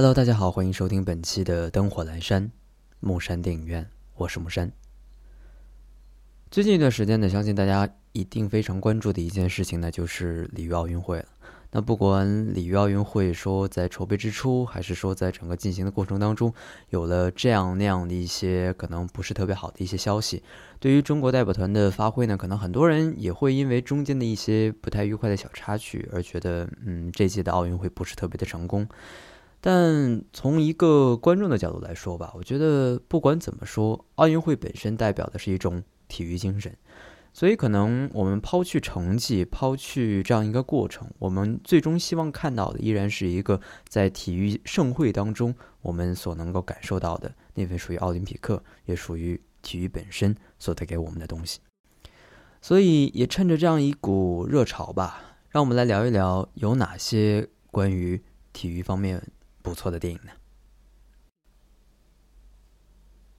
Hello， 大家好，欢迎收听本期的《灯火阑珊》木山电影院，我是木山。最近一段时间呢，相信大家一定非常关注的一件事情呢，就是里约奥运会了。那不管里约奥运会说在筹备之初，还是说在整个进行的过程当中，有了这样那样的一些可能不是特别好的一些消息，对于中国代表团的发挥呢，可能很多人也会因为中间的一些不太愉快的小插曲而觉得，这届的奥运会不是特别的成功。但从一个观众的角度来说吧，我觉得不管怎么说，奥运会本身代表的是一种体育精神，所以可能我们抛去成绩，抛去这样一个过程，我们最终希望看到的依然是一个在体育盛会当中我们所能够感受到的那份属于奥林匹克，也属于体育本身所带给我们的东西。所以也趁着这样一股热潮吧，让我们来聊一聊有哪些关于体育方面不错的电影呢？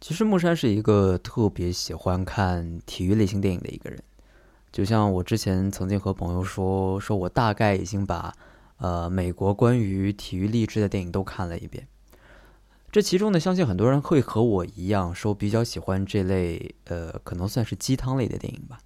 其实木山是一个特别喜欢看体育类型电影的一个人，就像我之前曾经和朋友说我大概已经把美国关于体育励志的电影都看了一遍。这其中呢，相信很多人会和我一样说比较喜欢这类可能算是鸡汤类的电影吧。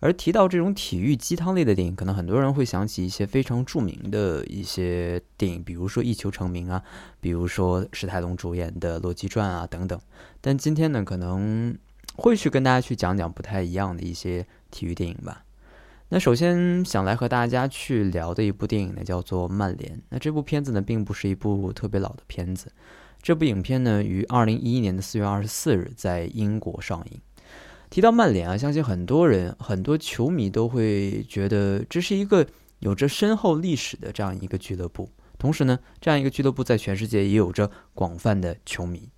而提到这种体育鸡汤类的电影，可能很多人会想起一些非常著名的一些电影，比如说《一球成名》啊，比如说史泰龙主演的《洛基传》啊等等。但今天呢，可能会去跟大家去讲讲不太一样的一些体育电影吧。那首先想来和大家去聊的一部电影呢，叫做《曼联》。那这部片子呢，并不是一部特别老的片子。这部影片呢，于2011年的4月24日在英国上映。提到曼联啊，相信很多球迷都会觉得这是一个有着深厚历史的这样一个俱乐部，同时呢，这样一个俱乐部在全世界也有着广泛的球迷。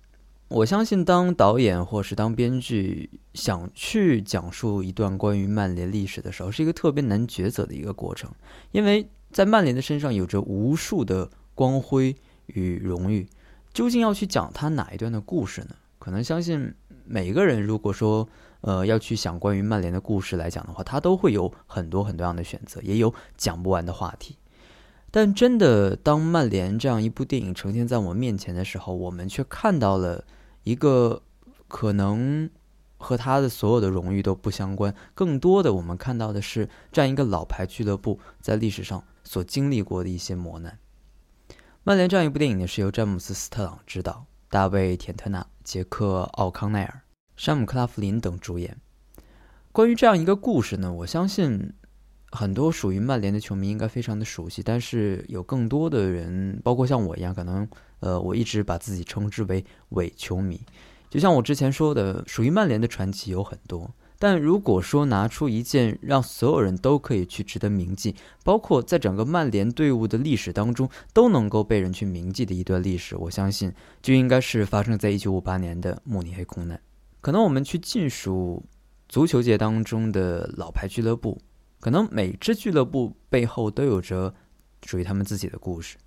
我相信当导演或是当编剧想去讲述一段关于曼联历史的时候，是一个特别难抉择的一个过程，因为在曼联的身上有着无数的光辉与荣誉，究竟要去讲他哪一段的故事呢？可能相信每个人如果说要去想关于曼联的故事来讲的话，他都会有很多很多样的选择，也有讲不完的话题。但真的当曼联这样一部电影呈现在我们面前的时候，我们却看到了一个可能和他的所有的荣誉都不相关，更多的我们看到的是这样一个老牌俱乐部在历史上所经历过的一些磨难。曼联这样一部电影呢，是由詹姆斯·斯特朗执导，大卫·田特纳、杰克·奥康奈尔、山姆·克拉弗林等主演。关于这样一个故事呢，我相信很多属于曼联的球迷应该非常的熟悉，但是有更多的人，包括像我一样，可能我一直把自己称之为伪球迷。就像我之前说的，属于曼联的传奇有很多，但如果说拿出一件让所有人都可以去值得铭记，包括在整个曼联队伍的历史当中都能够被人去铭记的一段历史，我相信就应该是发生在1958年的慕尼黑空难。可能我们去尽数足球界当中的老牌俱乐部，可能每支俱乐部背后都有着属于他们自己的故事，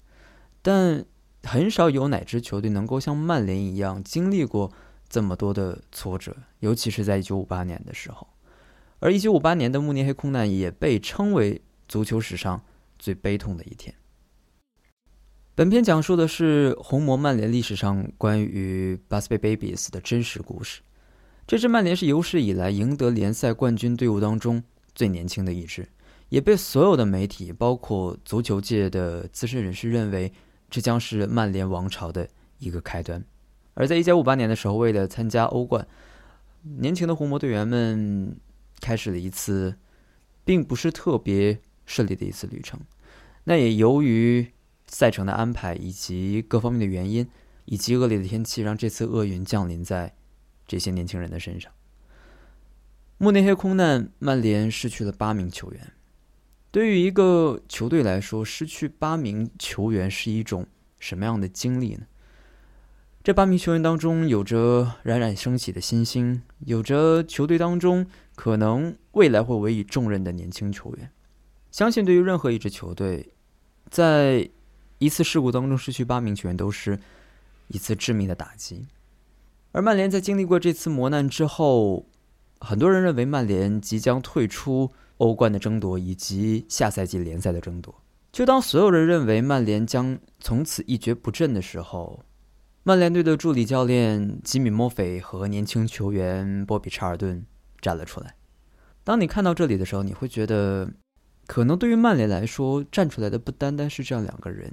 但很少有哪支球队能够像曼联一样经历过这么多的挫折，尤其是在1958年的时候。而1958年的慕尼黑空难也被称为足球史上最悲痛的一天。本片讲述的是红魔曼联历史上关于 Busby Babies 的真实故事。这支曼联是有史以来赢得联赛冠军队伍当中最年轻的一支，也被所有的媒体包括足球界的资深人士认为这将是曼联王朝的一个开端。而在1958年的时候，为了参加欧冠，年轻的红魔队员们开始了一次并不是特别顺利的一次旅程。那也由于赛程的安排以及各方面的原因，以及恶劣的天气，让这次厄运降临在这些年轻人的身上。慕尼黑空难，曼联失去了8名球员。对于一个球队来说，失去8名球员是一种什么样的经历呢？这8名球员当中有着冉冉升起的新星，有着球队当中可能未来会委以重任的年轻球员。相信对于任何一支球队，在一次事故当中失去8名球员都是一次致命的打击。而曼联在经历过这次磨难之后，很多人认为曼联即将退出欧冠的争夺以及下赛季联赛的争夺。就当所有人认为曼联将从此一蹶不振的时候，曼联队的助理教练吉米·墨菲和年轻球员波比·查尔顿站了出来。当你看到这里的时候，你会觉得可能对于曼联来说，站出来的不单单是这样两个人，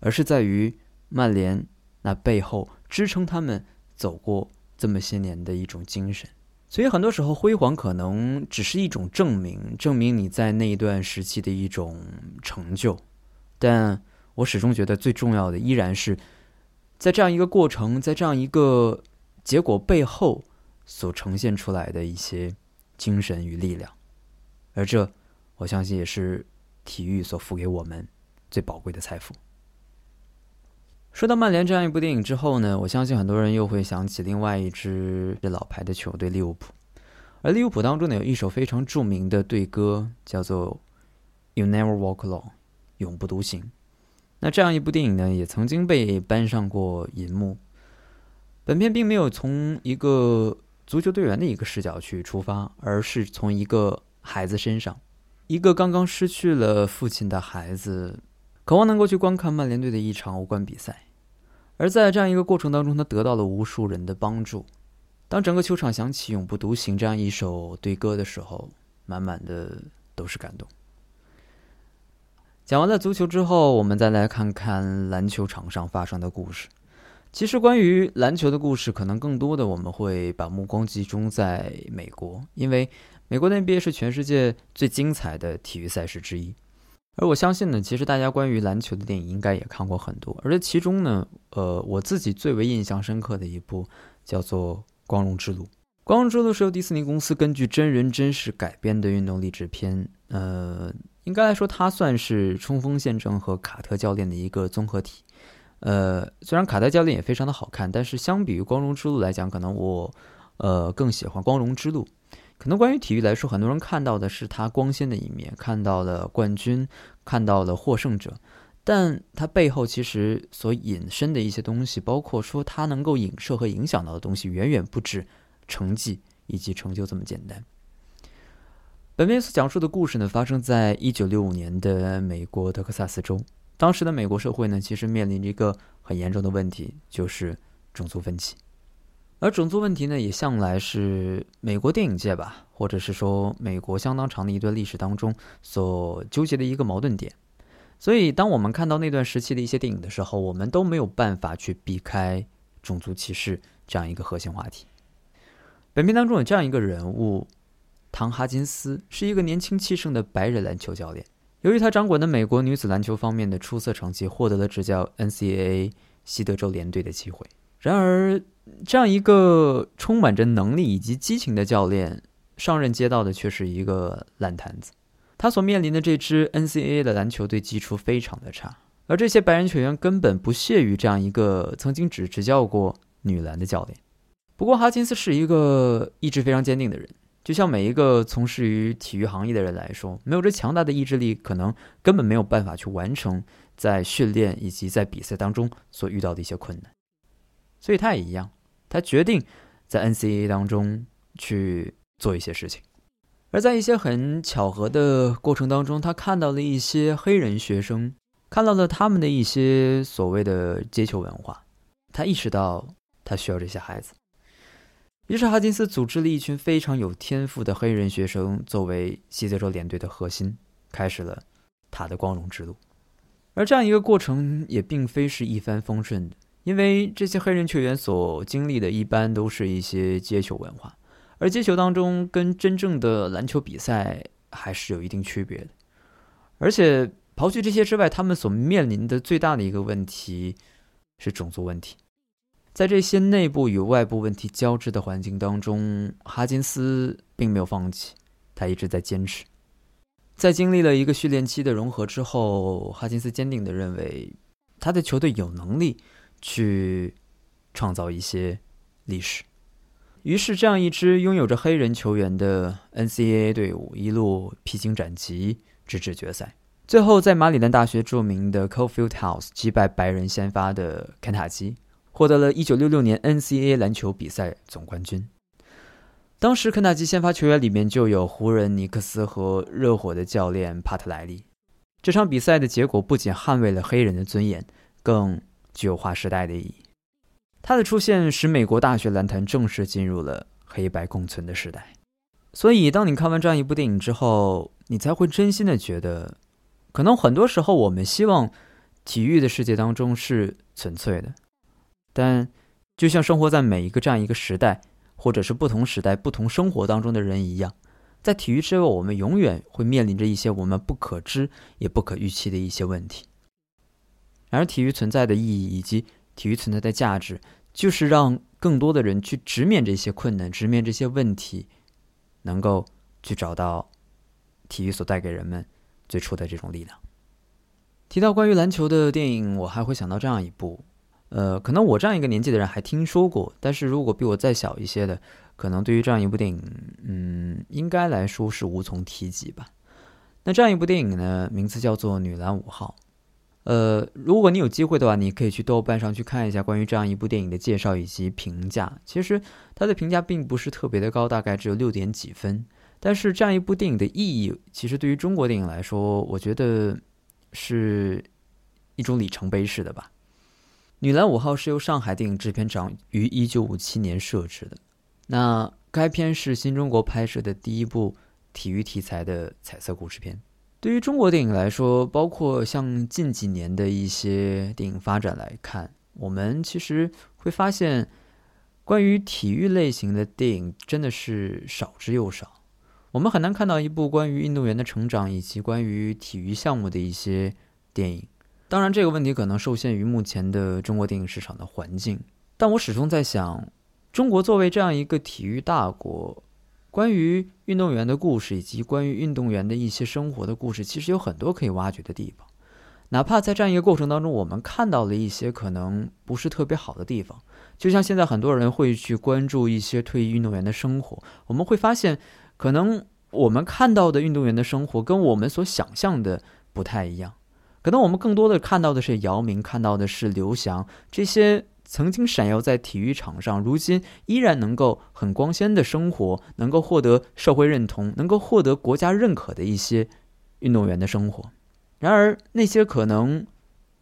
而是在于曼联那背后支撑他们走过这么些年的一种精神。所以很多时候辉煌可能只是一种证明你在那一段时期的一种成就，但我始终觉得最重要的依然是在这样一个过程，在这样一个结果背后所呈现出来的一些精神与力量，而这我相信也是体育所付给我们最宝贵的财富。说到曼联这样一部电影之后呢，我相信很多人又会想起另外一支老牌的球队利物浦，而利物浦当中呢有一首非常著名的队歌叫做 You Never Walk Alone 永不独行。那这样一部电影呢也曾经被搬上过银幕。本片并没有从一个足球队员的一个视角去出发，而是从一个孩子身上，一个刚刚失去了父亲的孩子渴望能够去观看曼联队的一场无关比赛，而在这样一个过程当中，他得到了无数人的帮助。当整个球场响起永不独行这样一首队歌的时候，满满的都是感动。讲完了足球之后，我们再来看看篮球场上发生的故事。其实关于篮球的故事，可能更多的我们会把目光集中在美国，因为美国的 NBA 是全世界最精彩的体育赛事之一。而我相信呢，其实大家关于篮球的电影应该也看过很多，而这其中呢，我自己最为印象深刻的一部叫做《光荣之路》。《光荣之路》是由迪士尼公司根据真人真事改编的运动励志片，应该来说它算是冲锋陷阵和卡特教练的一个综合体。虽然卡特教练也非常的好看，但是相比于光荣之路来讲，可能我更喜欢光荣之路。可能关于体育来说，很多人看到的是它光鲜的一面，看到了冠军，看到了获胜者，但它背后其实所引申的一些东西，包括说它能够影射和影响到的东西，远远不止成绩以及成就这么简单。本片所讲述的故事呢，发生在1965年的美国德克萨斯州。当时的美国社会呢，其实面临着一个很严重的问题，就是种族分歧。而种族问题呢，也向来是美国电影界吧，或者是说美国相当长的一段历史当中所纠结的一个矛盾点。所以当我们看到那段时期的一些电影的时候，我们都没有办法去避开种族歧视这样一个核心话题。本片当中有这样一个人物，唐哈金斯是一个年轻气盛的白人篮球教练，由于他掌管的美国女子篮球方面的出色成绩，获得了执教 NCAA 西德州联队的机会。然而这样一个充满着能力以及激情的教练，上任接到的却是一个烂摊子。他所面临的这支 NCAA 的篮球队基础非常的差，而这些白人球员根本不屑于这样一个曾经只执教过女篮的教练。不过哈金斯是一个意志非常坚定的人，就像每一个从事于体育行业的人来说，没有这强大的意志力，可能根本没有办法去完成在训练以及在比赛当中所遇到的一些困难。所以他也一样，他决定在 NCAA 当中去做一些事情。而在一些很巧合的过程当中，他看到了一些黑人学生，看到了他们的一些所谓的街球文化，他意识到他需要这些孩子。于是哈金斯组织了一群非常有天赋的黑人学生作为西德州联队的核心，开始了他的光荣之路。而这样一个过程也并非是一帆风顺的，因为这些黑人球员所经历的一般都是一些街球文化，而街球当中跟真正的篮球比赛还是有一定区别的。而且刨去这些之外，他们所面临的最大的一个问题是种族问题。在这些内部与外部问题交织的环境当中，哈金斯并没有放弃，他一直在坚持。在经历了一个训练期的融合之后，哈金斯坚定地认为他的球队有能力去创造一些历史。于是这样一支拥有着黑人球员的 NCAA 队伍一路披荆斩棘直至决赛，最后在马里兰大学著名的 Cole Field House 击败白人先发的肯塔基，获得了1966年 NCAA 篮球比赛总冠军。当时肯塔基先发球员里面就有湖人尼克斯和热火的教练帕特莱利，这场比赛的结果不仅捍卫了黑人的尊严，更具有划时代的意义。他的出现使美国大学篮坛正式进入了黑白共存的时代。所以当你看完这样一部电影之后，你才会真心的觉得，可能很多时候我们希望体育的世界当中是纯粹的，但就像生活在每一个这样一个时代，或者是不同时代不同生活当中的人一样，在体育之外，我们永远会面临着一些我们不可知也不可预期的一些问题。然而体育存在的意义以及体育存在的价值，就是让更多的人去直面这些困难，直面这些问题，能够去找到体育所带给人们最初的这种力量。提到关于篮球的电影，我还会想到这样一部，可能我这样一个年纪的人还听说过，但是如果比我再小一些的，可能对于这样一部电影，应该来说是无从提及吧。那这样一部电影呢，名字叫做《女篮5号》。如果你有机会的话，你可以去豆瓣上去看一下关于这样一部电影的介绍以及评价。其实它的评价并不是特别的高，大概只有6点几分。但是这样一部电影的意义，其实对于中国电影来说，我觉得是一种里程碑式的吧。女篮5号是由上海电影制片厂于1957年摄制的。那该片是新中国拍摄的第一部体育题材的彩色故事片。对于中国电影来说，包括像近几年的一些电影发展来看，我们其实会发现关于体育类型的电影真的是少之又少。我们很难看到一部关于运动员的成长以及关于体育项目的一些电影。当然这个问题可能受限于目前的中国电影市场的环境，但我始终在想，中国作为这样一个体育大国，关于运动员的故事以及关于运动员的一些生活的故事，其实有很多可以挖掘的地方。哪怕在这样一个过程当中，我们看到了一些可能不是特别好的地方，就像现在很多人会去关注一些退役运动员的生活，我们会发现可能我们看到的运动员的生活跟我们所想象的不太一样。可能我们更多的看到的是姚明，看到的是刘翔，这些曾经闪耀在体育场上，如今依然能够很光鲜的生活，能够获得社会认同，能够获得国家认可的一些运动员的生活。然而那些可能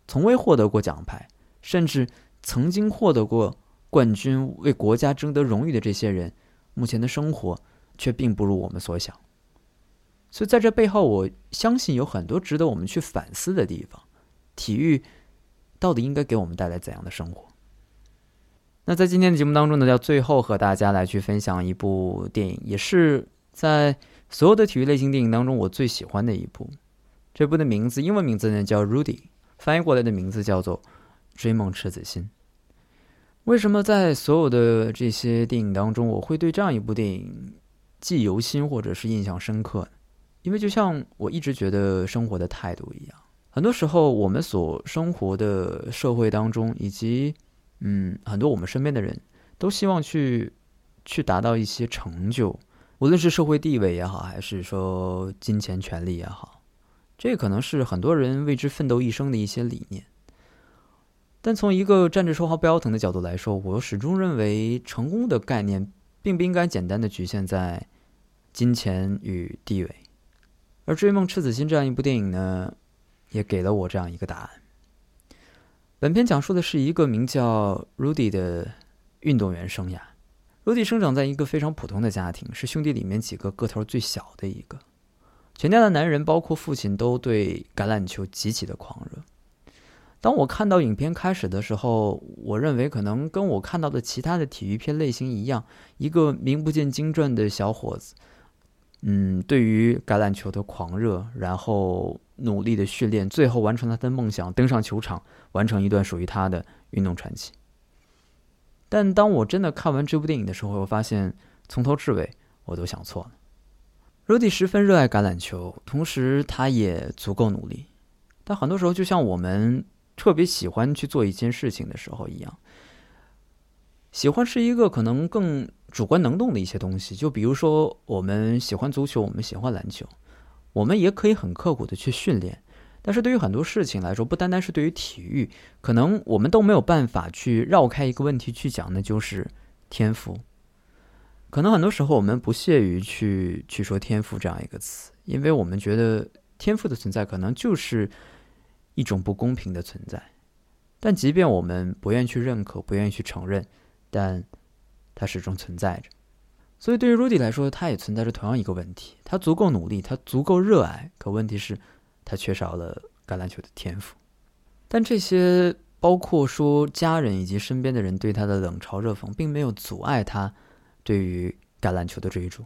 从未获得过奖牌，甚至曾经获得过冠军，为国家争得荣誉的这些人，目前的生活却并不如我们所想。所以在这背后，我相信有很多值得我们去反思的地方，体育到底应该给我们带来怎样的生活。那在今天的节目当中呢，要最后和大家来去分享一部电影，也是在所有的体育类型电影当中我最喜欢的一部。这部的名字，英文名字呢叫 Rudy， 翻译过来的名字叫做《追梦赤子心》。为什么在所有的这些电影当中，我会对这样一部电影既犹新或者是印象深刻？因为就像我一直觉得生活的态度一样，很多时候我们所生活的社会当中，以及很多我们身边的人都希望去达到一些成就，无论是社会地位也好，还是说金钱权利也好，这可能是很多人为之奋斗一生的一些理念。但从一个站着说话不腰疼的角度来说，我始终认为成功的概念并不应该简单的局限在金钱与地位。而《追梦赤子心》这样一部电影呢，也给了我这样一个答案。本片讲述的是一个名叫 Rudy 的运动员生涯。Rudy 生长在一个非常普通的家庭，是兄弟里面几个个头最小的一个。全家的男人包括父亲都对橄榄球极其的狂热。当我看到影片开始的时候，我认为可能跟我看到的其他的体育片类型一样，一个名不见经传的小伙子，对于橄榄球的狂热，然后努力的训练，最后完成他的梦想，登上球场，完成一段属于他的运动传奇。但当我真的看完这部电影的时候，我发现从头至尾我都想错了。 Rudy 十分热爱橄榄球，同时他也足够努力，但很多时候就像我们特别喜欢去做一件事情的时候一样，喜欢是一个可能更主观能动的一些东西。就比如说我们喜欢足球，我们喜欢篮球，我们也可以很刻苦的去训练，但是对于很多事情来说，不单单是对于体育，可能我们都没有办法去绕开一个问题去讲，那就是天赋。可能很多时候我们不屑于去说天赋这样一个词，因为我们觉得天赋的存在可能就是一种不公平的存在，但即便我们不愿意去认可，不愿意去承认，但它始终存在着。所以对于 Rudy 来说，他也存在着同样一个问题，他足够努力，他足够热爱，可问题是他缺少了橄榄球的天赋。但这些包括说家人以及身边的人对他的冷嘲热讽，并没有阻碍他对于橄榄球的追逐。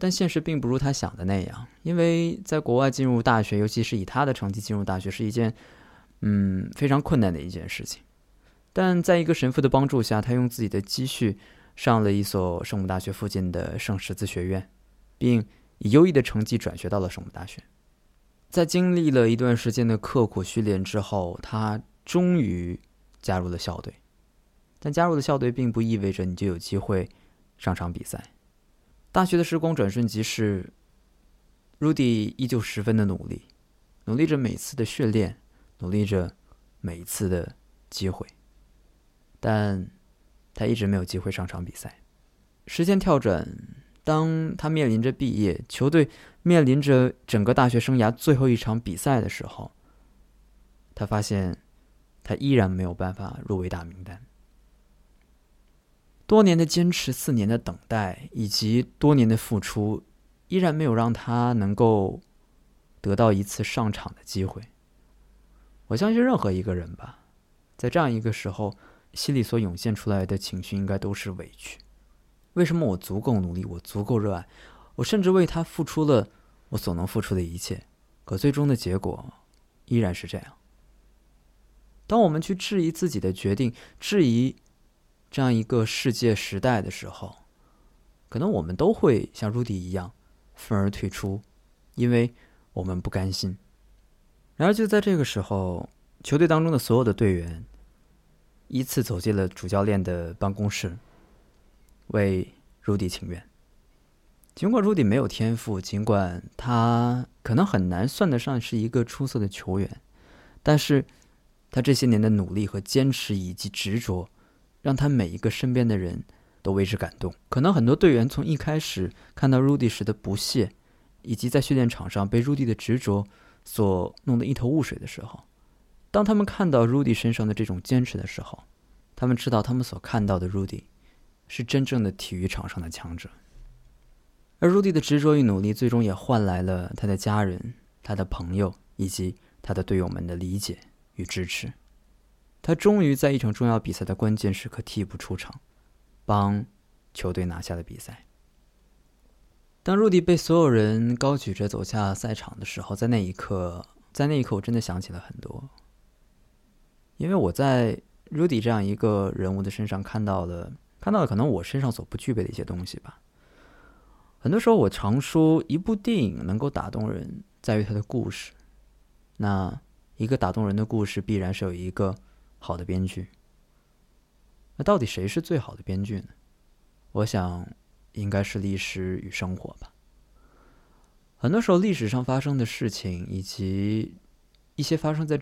但现实并不如他想的那样，因为在国外进入大学，尤其是以他的成绩进入大学，是一件非常困难的一件事情。但在一个神父的帮助下，他用自己的积蓄上了一所圣母大学附近的圣十字学院，并以优异的成绩转学到了圣母大学。在经历了一段时间的刻苦训练之后，他终于加入了校队。但加入了校队并不意味着你就有机会上场比赛。大学的时光转瞬即逝， Rudy 依旧十分的努力，努力着每次的训练，努力着每一次的机会，但他一直没有机会上场比赛。时间跳转，当他面临着毕业，球队面临着整个大学生涯最后一场比赛的时候，他发现他依然没有办法入围大名单。多年的坚持，4年的等待，以及多年的付出，依然没有让他能够得到一次上场的机会。我相信任何一个人吧，在这样一个时候，心里所涌现出来的情绪应该都是委屈。为什么我足够努力，我足够热爱，我甚至为他付出了我所能付出的一切，可最终的结果依然是这样。当我们去质疑自己的决定，质疑这样一个世界时代的时候，可能我们都会像 Rudy 一样愤而退出，因为我们不甘心。然而就在这个时候，球队当中的所有的队员依次走进了主教练的办公室，为 Rudy 请愿。尽管 Rudy 没有天赋，尽管他可能很难算得上是一个出色的球员，但是他这些年的努力和坚持以及执着，让他每一个身边的人都为之感动。可能很多队员从一开始看到 Rudy 时的不屑，以及在训练场上被 Rudy 的执着所弄得一头雾水的时候，当他们看到 Rudy 身上的这种坚持的时候，他们知道他们所看到的 Rudy 是真正的体育场上的强者。而 Rudy 的执着与努力最终也换来了他的家人、他的朋友以及他的队友们的理解与支持。他终于在一场重要比赛的关键时刻替补出场，帮球队拿下了比赛。当 Rudy 被所有人高举着走下赛场的时候，在那一刻我真的想起了很多。因为我在 Rudy 这样一个人物的身上看到了可能我身上所不具备的一些东西吧。很多时候我常说，一部电影能够打动人在于它的故事，那一个打动人的故事必然是有一个好的编剧。那到底谁是最好的编剧呢？我想应该是历史与生活吧。很多时候历史上发生的事情，以及一些发生在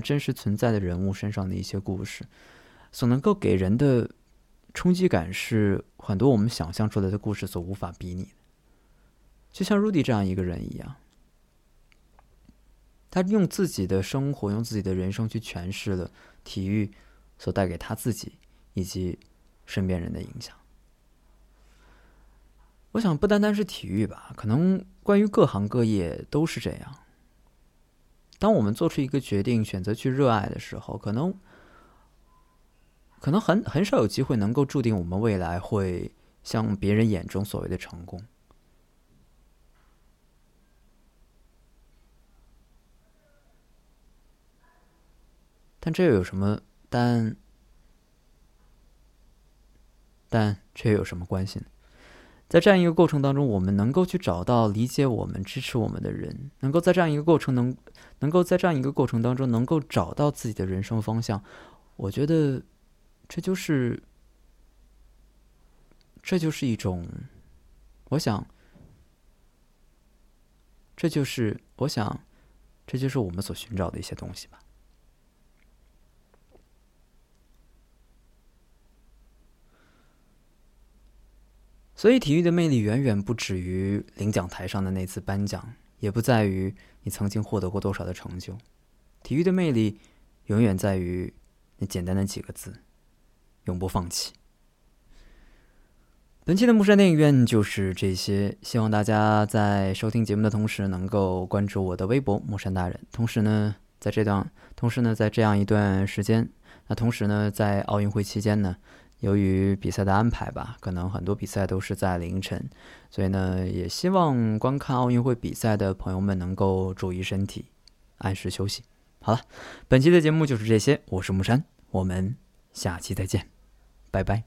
真实存在的人物身上的一些故事，所能够给人的冲击感是很多我们想象出来的故事所无法比拟的。就像 Rudy 这样一个人一样，他用自己的生活，用自己的人生去诠释了体育所带给他自己以及身边人的影响。我想不单单是体育吧，可能关于各行各业都是这样。当我们做出一个决定，选择去热爱的时候，可能很少有机会能够注定我们未来会像别人眼中所谓的成功。但这有什么关系呢？在这样一个过程当中，我们能够去找到理解我们、支持我们的人，能够在这样一个过程当中能够找到自己的人生方向。我觉得这就是我们所寻找的一些东西吧。所以体育的魅力远远不止于领奖台上的那次颁奖，也不在于你曾经获得过多少的成就。体育的魅力永远在于那简单的几个字，永不放弃。本期的木山电影院就是这些，希望大家在收听节目的同时能够关注我的微博木山大人。同时呢在这样一段时间，那同时呢在奥运会期间呢，由于比赛的安排吧，可能很多比赛都是在凌晨，所以呢也希望观看奥运会比赛的朋友们能够注意身体，按时休息。好了，本期的节目就是这些，我是木山，我们下期再见，拜拜。